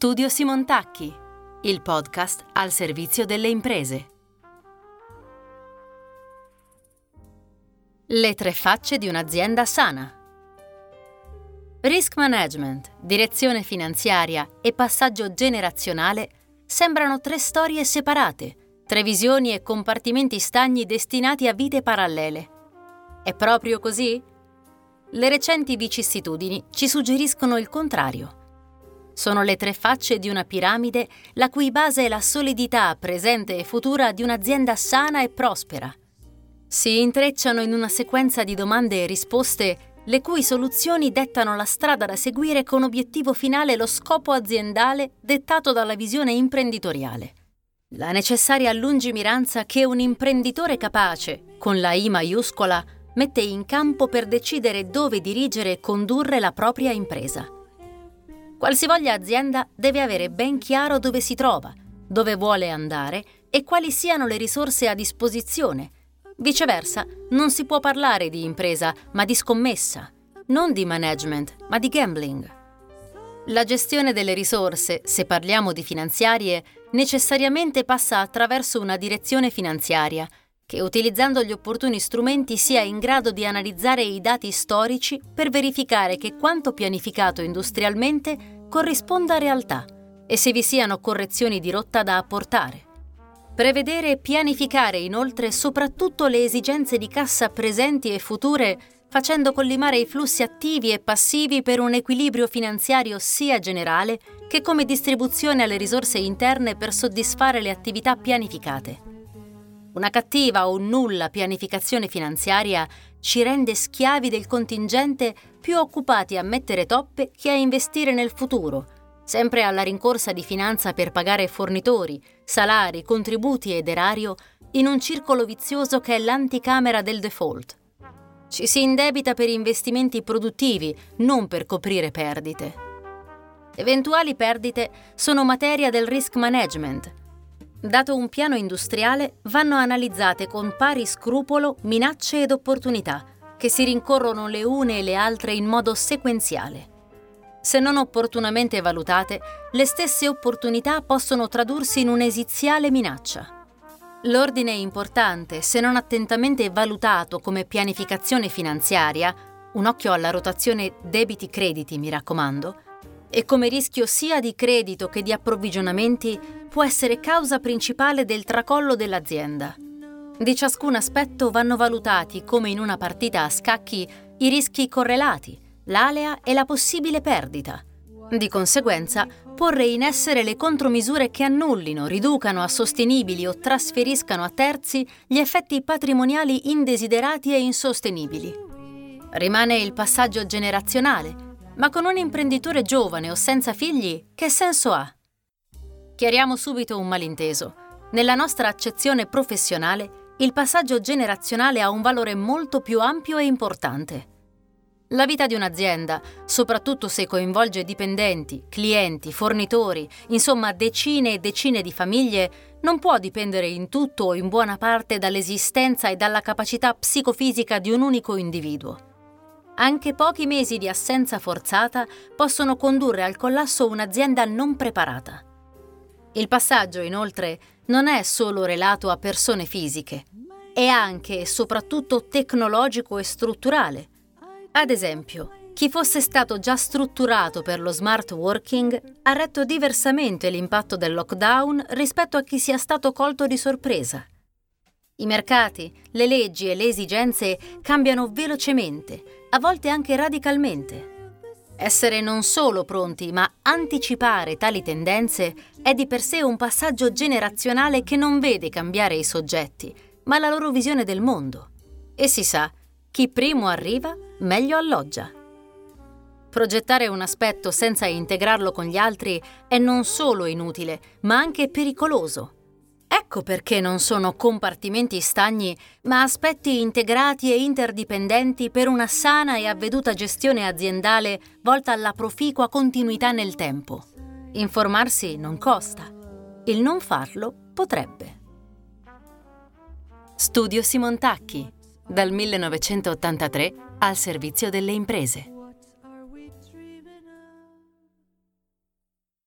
Studio Simon Tacchi, il podcast al servizio delle imprese. Le tre facce di un'azienda sana. Risk management, direzione finanziaria e passaggio generazionale sembrano tre storie separate, tre visioni e compartimenti stagni destinati a vite parallele. È proprio così? Le recenti vicissitudini ci suggeriscono il contrario. Sono le tre facce di una piramide la cui base è la solidità presente e futura di un'azienda sana e prospera. Si intrecciano in una sequenza di domande e risposte le cui soluzioni dettano la strada da seguire con obiettivo finale lo scopo aziendale dettato dalla visione imprenditoriale. La necessaria lungimiranza che un imprenditore capace, con la I maiuscola, mette in campo per decidere dove dirigere e condurre la propria impresa. Qualsivoglia azienda deve avere ben chiaro dove si trova, dove vuole andare e quali siano le risorse a disposizione. Viceversa, non si può parlare di impresa, ma di scommessa, non di management, ma di gambling. La gestione delle risorse, se parliamo di finanziarie, necessariamente passa attraverso una direzione finanziaria, che utilizzando gli opportuni strumenti sia in grado di analizzare i dati storici per verificare che quanto pianificato industrialmente corrisponda a realtà e se vi siano correzioni di rotta da apportare. Prevedere e pianificare inoltre soprattutto le esigenze di cassa presenti e future facendo collimare i flussi attivi e passivi per un equilibrio finanziario sia generale che come distribuzione alle risorse interne per soddisfare le attività pianificate. Una cattiva o nulla pianificazione finanziaria ci rende schiavi del contingente, più occupati a mettere toppe che a investire nel futuro, sempre alla rincorsa di finanza per pagare fornitori, salari, contributi ed erario, in un circolo vizioso che è l'anticamera del default. Ci si indebita per investimenti produttivi, non per coprire perdite. Eventuali perdite sono materia del risk management. Dato un piano industriale, vanno analizzate con pari scrupolo minacce ed opportunità, che si rincorrono le une e le altre in modo sequenziale. Se non opportunamente valutate, le stesse opportunità possono tradursi in un'esiziale minaccia. L'ordine è importante, se non attentamente valutato come pianificazione finanziaria, un occhio alla rotazione debiti-crediti, mi raccomando, e come rischio sia di credito che di approvvigionamenti può essere causa principale del tracollo dell'azienda. Di ciascun aspetto vanno valutati, come in una partita a scacchi, i rischi correlati, l'alea e la possibile perdita. Di conseguenza, porre in essere le contromisure che annullino, riducano a sostenibili o trasferiscano a terzi gli effetti patrimoniali indesiderati e insostenibili. Rimane il passaggio generazionale, ma con un imprenditore giovane o senza figli, che senso ha? Chiariamo subito un malinteso. Nella nostra accezione professionale, il passaggio generazionale ha un valore molto più ampio e importante. La vita di un'azienda, soprattutto se coinvolge dipendenti, clienti, fornitori, insomma decine e decine di famiglie, non può dipendere in tutto o in buona parte dall'esistenza e dalla capacità psicofisica di un unico individuo. Anche pochi mesi di assenza forzata possono condurre al collasso un'azienda non preparata. Il passaggio, inoltre, non è solo relato a persone fisiche, è anche e soprattutto tecnologico e strutturale. Ad esempio, chi fosse stato già strutturato per lo smart working ha retto diversamente l'impatto del lockdown rispetto a chi sia stato colto di sorpresa. I mercati, le leggi e le esigenze cambiano velocemente, a volte anche radicalmente. Essere non solo pronti, ma anticipare tali tendenze è di per sé un passaggio generazionale che non vede cambiare i soggetti, ma la loro visione del mondo. E si sa, chi primo arriva, meglio alloggia. Progettare un aspetto senza integrarlo con gli altri è non solo inutile, ma anche pericoloso. Ecco perché non sono compartimenti stagni, ma aspetti integrati e interdipendenti per una sana e avveduta gestione aziendale volta alla proficua continuità nel tempo. Informarsi non costa. Il non farlo potrebbe. Studio Simon Tacchi, dal 1983 al servizio delle imprese.